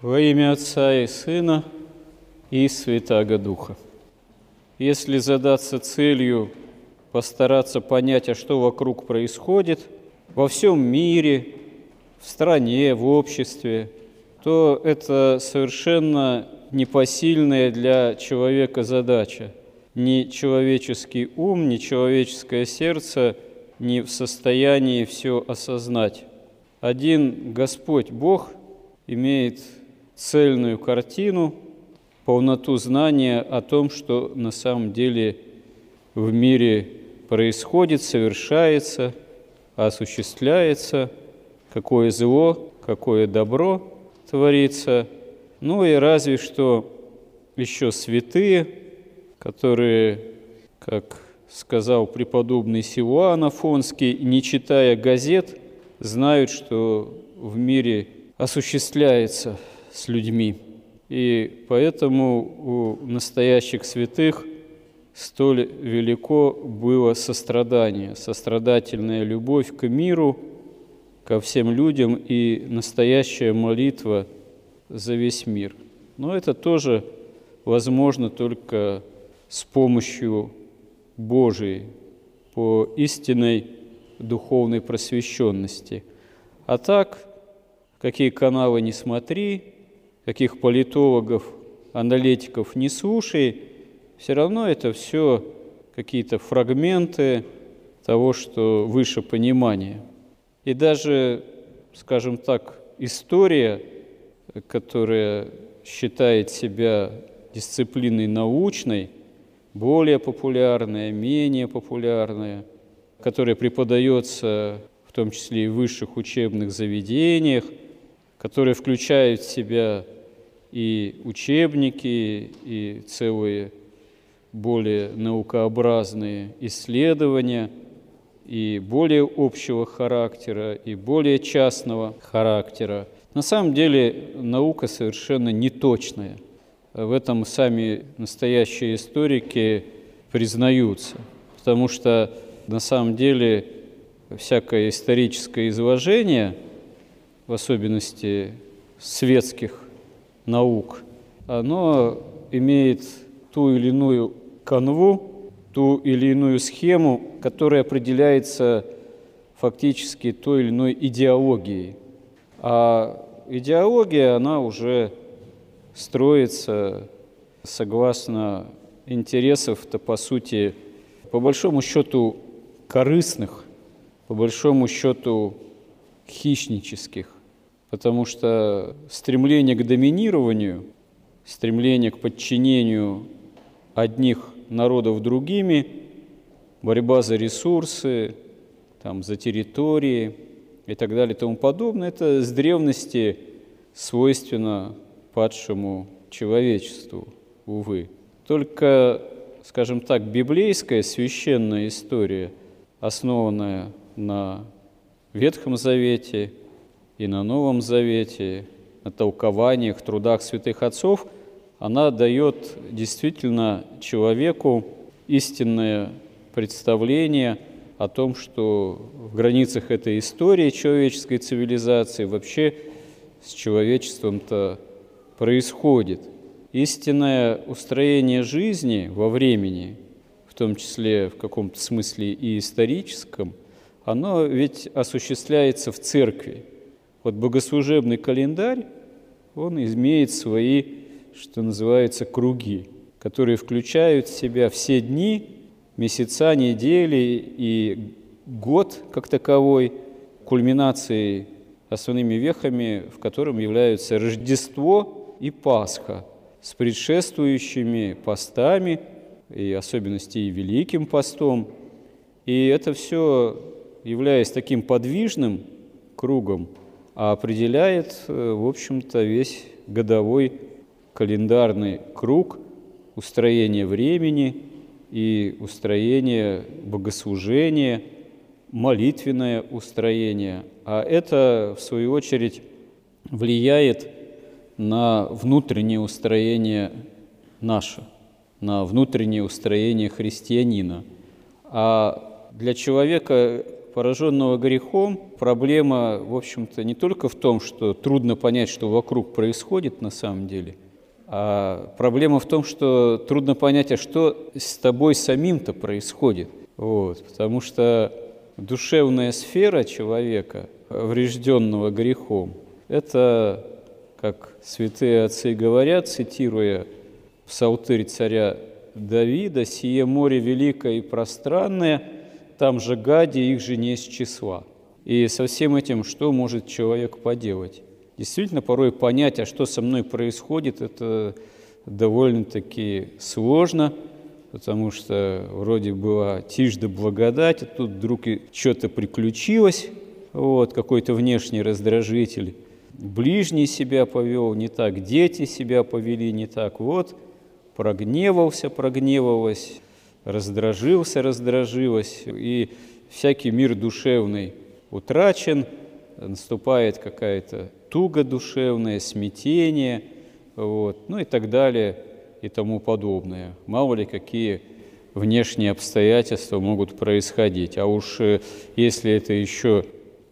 Во имя Отца и Сына и Святаго Духа. Если задаться целью постараться понять, а что вокруг происходит во всем мире, в стране, в обществе, то это совершенно непосильная для человека задача. Ни человеческий ум, ни человеческое сердце не в состоянии все осознать. Один Господь Бог имеет цельную картину, полноту знания о том, что на самом деле в мире происходит, совершается, осуществляется, какое зло, какое добро творится. Ну и разве что еще святые, которые, как сказал преподобный Силуан Афонский, не читая газет, знают, что в мире осуществляется с людьми. И поэтому у настоящих святых столь велико было сострадание, сострадательная любовь к миру, ко всем людям и настоящая молитва за весь мир. Но это тоже возможно только с помощью Божией, по истинной духовной просвещенности. А так, какие каналы не смотри, каких политологов, аналитиков не слушай, все равно это все какие-то фрагменты того, что выше понимания. И даже, скажем так, история, которая считает себя дисциплиной научной, более популярная, менее популярная, которая преподается в том числе и в высших учебных заведениях, которая включает в себя и учебники, и целые более наукообразные исследования, и более общего характера, и более частного характера. На самом деле наука совершенно неточная. В этом сами настоящие историки признаются, потому что на самом деле всякое историческое изложение, в особенности светских наук, оно имеет ту или иную канву, ту или иную схему, которая определяется фактически той или иной идеологией. А идеология, она уже строится согласно интересов-то, по сути, по большому счету корыстных, по большому счету хищнических. Потому что стремление к доминированию, стремление к подчинению одних народов другими, борьба за ресурсы, за территории и так далее и тому подобное, это с древности свойственно падшему человечеству, увы. Только, скажем так, библейская священная история, основанная на Ветхом Завете и на Новом Завете, на толкованиях, трудах святых отцов, она дает действительно человеку истинное представление о том, что в границах этой истории человеческой цивилизации вообще с человечеством-то происходит. Истинное устроение жизни во времени, в том числе в каком-то смысле и историческом, оно ведь осуществляется в церкви. Вот богослужебный календарь, он имеет свои, что называется, круги, которые включают в себя все дни, месяца, недели и год как таковой, кульминацией, основными вехами, в котором являются Рождество и Пасха с предшествующими постами, и в особенности и Великим постом. И это все, являясь таким подвижным кругом, определяет, в общем-то, весь годовой календарный круг устроения времени и устроения богослужения, молитвенное устроение. А это, в свою очередь, влияет на внутреннее устроение наше, на внутреннее устроение христианина. А для человека, пораженного грехом проблема, в общем-то, не только в том, что трудно понять, что вокруг происходит на самом деле, а проблема в том, что трудно понять, а что с тобой самим-то происходит. Вот. Потому что душевная сфера человека, поврежденного грехом, это, как святые отцы говорят, цитируя псалтырь царя Давида, «Сие море великое и пространное, там же гади, их же не исчисла». И со всем этим что может человек поделать? Действительно, порой понять, а что со мной происходит, это довольно-таки сложно, потому что вроде была тишь да благодать, а тут вдруг что-то приключилось, вот, какой-то внешний раздражитель. Ближний себя повел не так, дети себя повели не так, вот, прогневался, прогневалась, раздражился, раздражилась, и всякий мир душевный утрачен, наступает какая-то туго душевная, смятение, вот, ну и так далее, и тому подобное. Мало ли какие внешние обстоятельства могут происходить. А уж если это еще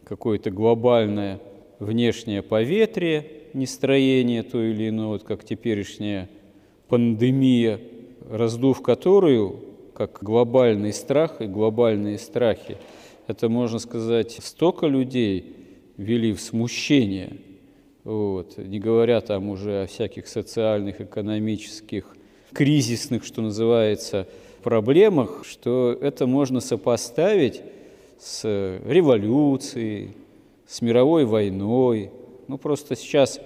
какое-то глобальное внешнее поветрие, нестроение то или иное, вот как теперешняя пандемия, раздув которую, как глобальный страх и глобальные страхи, это, можно сказать, столько людей ввели в смущение, вот, не говоря там уже о всяких социальных, экономических, кризисных, что называется, проблемах, что это можно сопоставить с революцией, с мировой войной. Ну, просто сейчас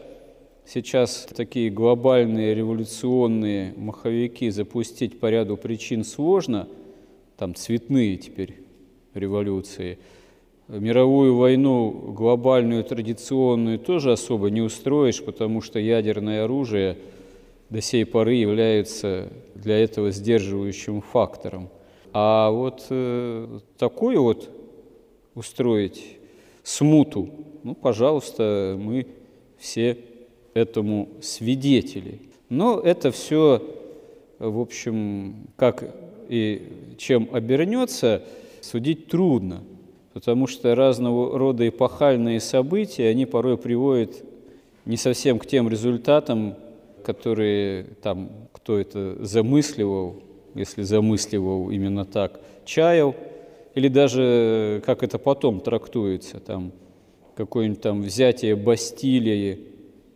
такие глобальные революционные маховики запустить по ряду причин сложно, там цветные теперь революции. Мировую войну глобальную, традиционную тоже особо не устроишь, потому что ядерное оружие до сей поры является для этого сдерживающим фактором. А вот такую вот устроить смуту, ну, пожалуйста, мы все этому свидетели. Но это все, в общем, как и чем обернется, судить трудно. Потому что разного рода эпохальные события, они порой приводят не совсем к тем результатам, которые там, кто это замысливал, если замысливал именно так, чаял, или даже как это потом трактуется, там какое-нибудь там взятие Бастилии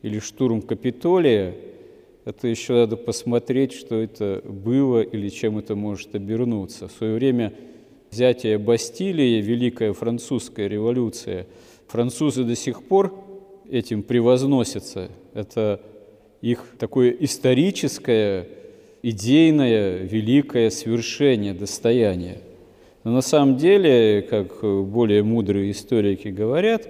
или штурм Капитолия, это еще надо посмотреть, что это было или чем это может обернуться. В свое время взятие Бастилии, Великая Французская революция. Французы до сих пор этим превозносятся. Это их такое историческое, идейное, великое свершение, достояние. Но на самом деле, как более мудрые историки говорят,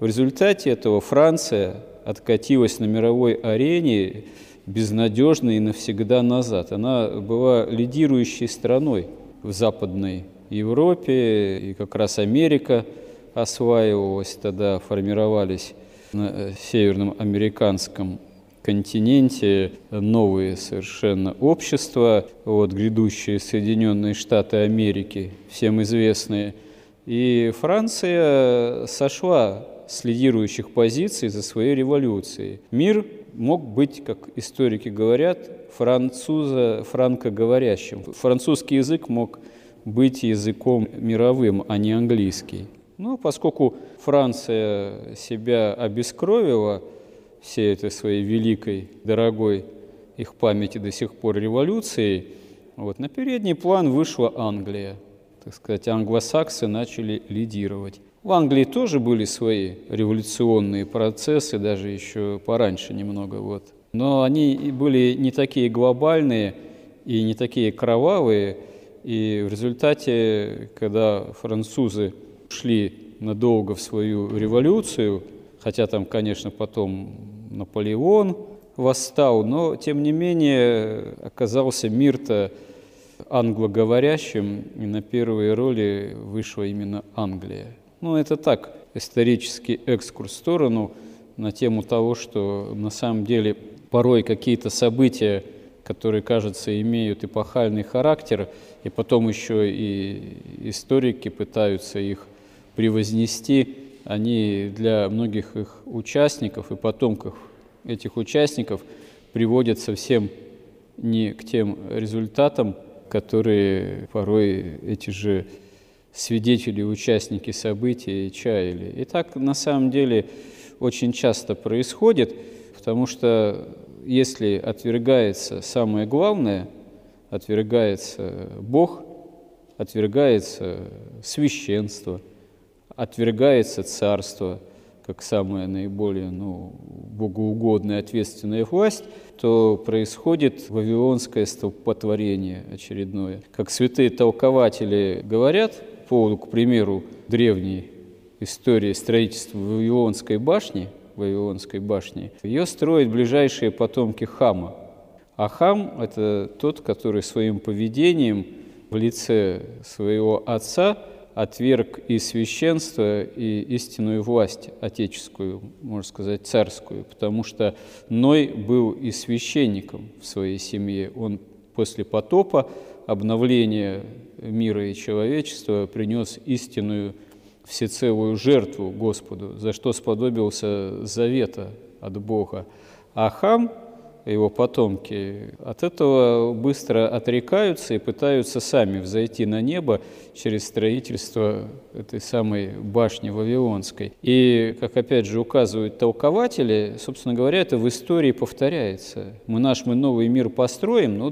в результате этого Франция откатилась на мировой арене безнадежно и навсегда назад. Она была лидирующей страной в западной Европе, и как раз Америка осваивалась тогда, формировались на северном американском континенте новые совершенно общества, вот, грядущие Соединенные Штаты Америки, всем известные. И Франция сошла с лидирующих позиций за своей революцией. Мир мог быть, как историки говорят, франкоговорящим. Французский язык мог быть языком мировым, а не английский. Но поскольку Франция себя обескровила всей этой своей великой, дорогой их памяти до сих пор революцией, вот, на передний план вышла Англия. Так сказать, англосаксы начали лидировать. В Англии тоже были свои революционные процессы, даже еще пораньше немного. Вот. Но они были не такие глобальные и не такие кровавые, и в результате, когда французы ушли надолго в свою революцию, хотя там, конечно, потом Наполеон восстал, но, тем не менее, оказался мир-то англоговорящим, и на первые роли вышла именно Англия. Ну, это так, исторический экскурс в сторону на тему того, что на самом деле порой какие-то события, которые, кажется, имеют эпохальный характер, и потом еще и историки пытаются их превознести, они для многих их участников и потомков этих участников приводят совсем не к тем результатам, которые порой эти же свидетели, участники событий чаяли. И так на самом деле очень часто происходит, потому что если отвергается самое главное, отвергается Бог, отвергается священство, отвергается царство, как самая наиболее богоугодная, ответственная власть, то происходит вавилонское столпотворение очередное. Как святые толкователи говорят, по поводу, к примеру, древней истории строительства Вавилонской башни, ее строят ближайшие потомки Хама. А Хам – это тот, который своим поведением в лице своего отца отверг и священство, и истинную власть отеческую, можно сказать, царскую, потому что Ной был и священником в своей семье. Он после потопа, обновления мира и человечества, принес истинную всецелую жертву Господу, за что сподобился завета от Бога. А Хам, его потомки, от этого быстро отрекаются и пытаются сами взойти на небо через строительство этой самой башни Вавилонской. И, как опять же указывают толкователи, собственно говоря, это в истории повторяется. Мы новый мир построим,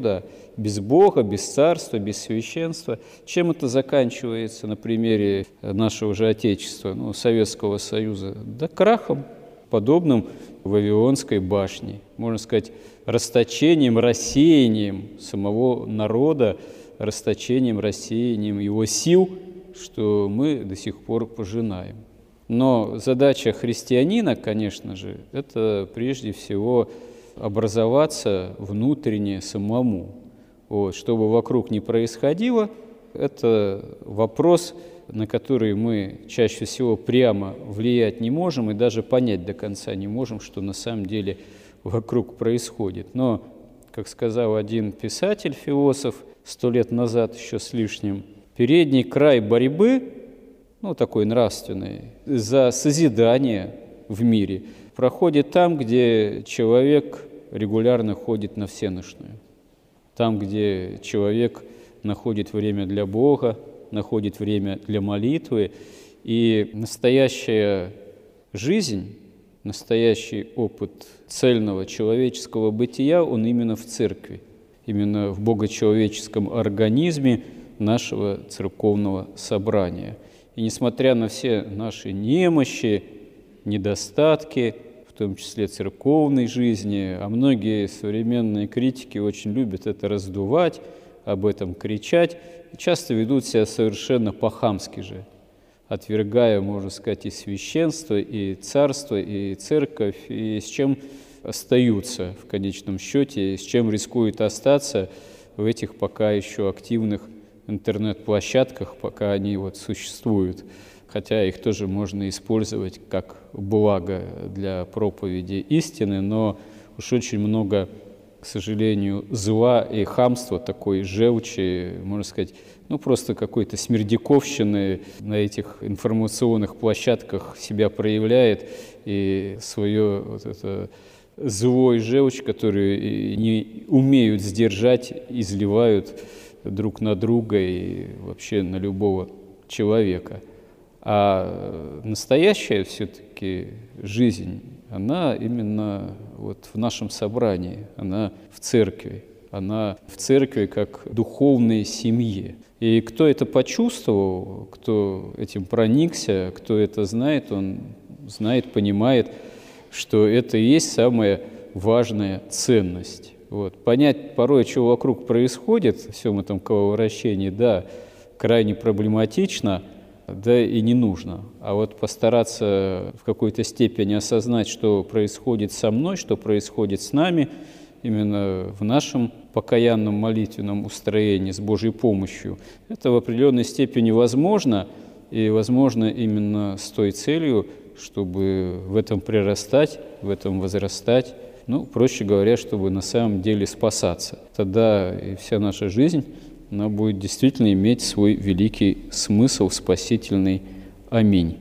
без Бога, без царства, без священства. Чем это заканчивается на примере нашего же Отечества, Советского Союза? Крахом, подобным Вавилонской башни, можно сказать, расточением, рассеянием самого народа, расточением, рассеянием его сил, что мы до сих пор пожинаем. Но задача христианина, конечно же, это прежде всего образоваться внутренне самому. Что бы вокруг ни происходило, это вопрос, на которые мы чаще всего прямо влиять не можем и даже понять до конца не можем, что на самом деле вокруг происходит. Но, как сказал один писатель, философ, 100 лет назад еще с лишним, передний край борьбы, такой нравственный, за созидание в мире проходит там, где человек регулярно ходит на всенощную, там, где человек находит время для Бога, находит время для молитвы, и настоящая жизнь, настоящий опыт цельного человеческого бытия, он именно в церкви, именно в богочеловеческом организме нашего церковного собрания. И несмотря на все наши немощи, недостатки, в том числе церковной жизни, а многие современные критики очень любят это раздувать, об этом кричать, часто ведут себя совершенно по-хамски же, отвергая, можно сказать, и священство, и царство, и церковь, и с чем остаются в конечном счете, и с чем рискуют остаться в этих пока еще активных интернет-площадках, пока они существуют, хотя их тоже можно использовать как благо для проповеди истины, но уж очень много, к сожалению, зла и хамства, такой желчи, можно сказать, просто какой-то смердяковщины на этих информационных площадках себя проявляет, и свое зло и желчь, которые не умеют сдержать, изливают друг на друга и вообще на любого человека. А настоящая все-таки жизнь, она именно в нашем собрании, она в церкви как духовной семье. И кто это почувствовал, кто этим проникся, кто это знает, он знает, понимает, что это и есть самая важная ценность. Понять порой, что вокруг происходит, во всем этом коловращении, крайне проблематично, и не нужно. А постараться в какой-то степени осознать, что происходит со мной, что происходит с нами, именно в нашем покаянном молитвенном устроении с Божьей помощью, это в определенной степени возможно, и возможно именно с той целью, чтобы в этом прирастать, в этом возрастать, проще говоря, чтобы на самом деле спасаться. Тогда и вся наша жизнь, она будет действительно иметь свой великий смысл, спасительный Аминь.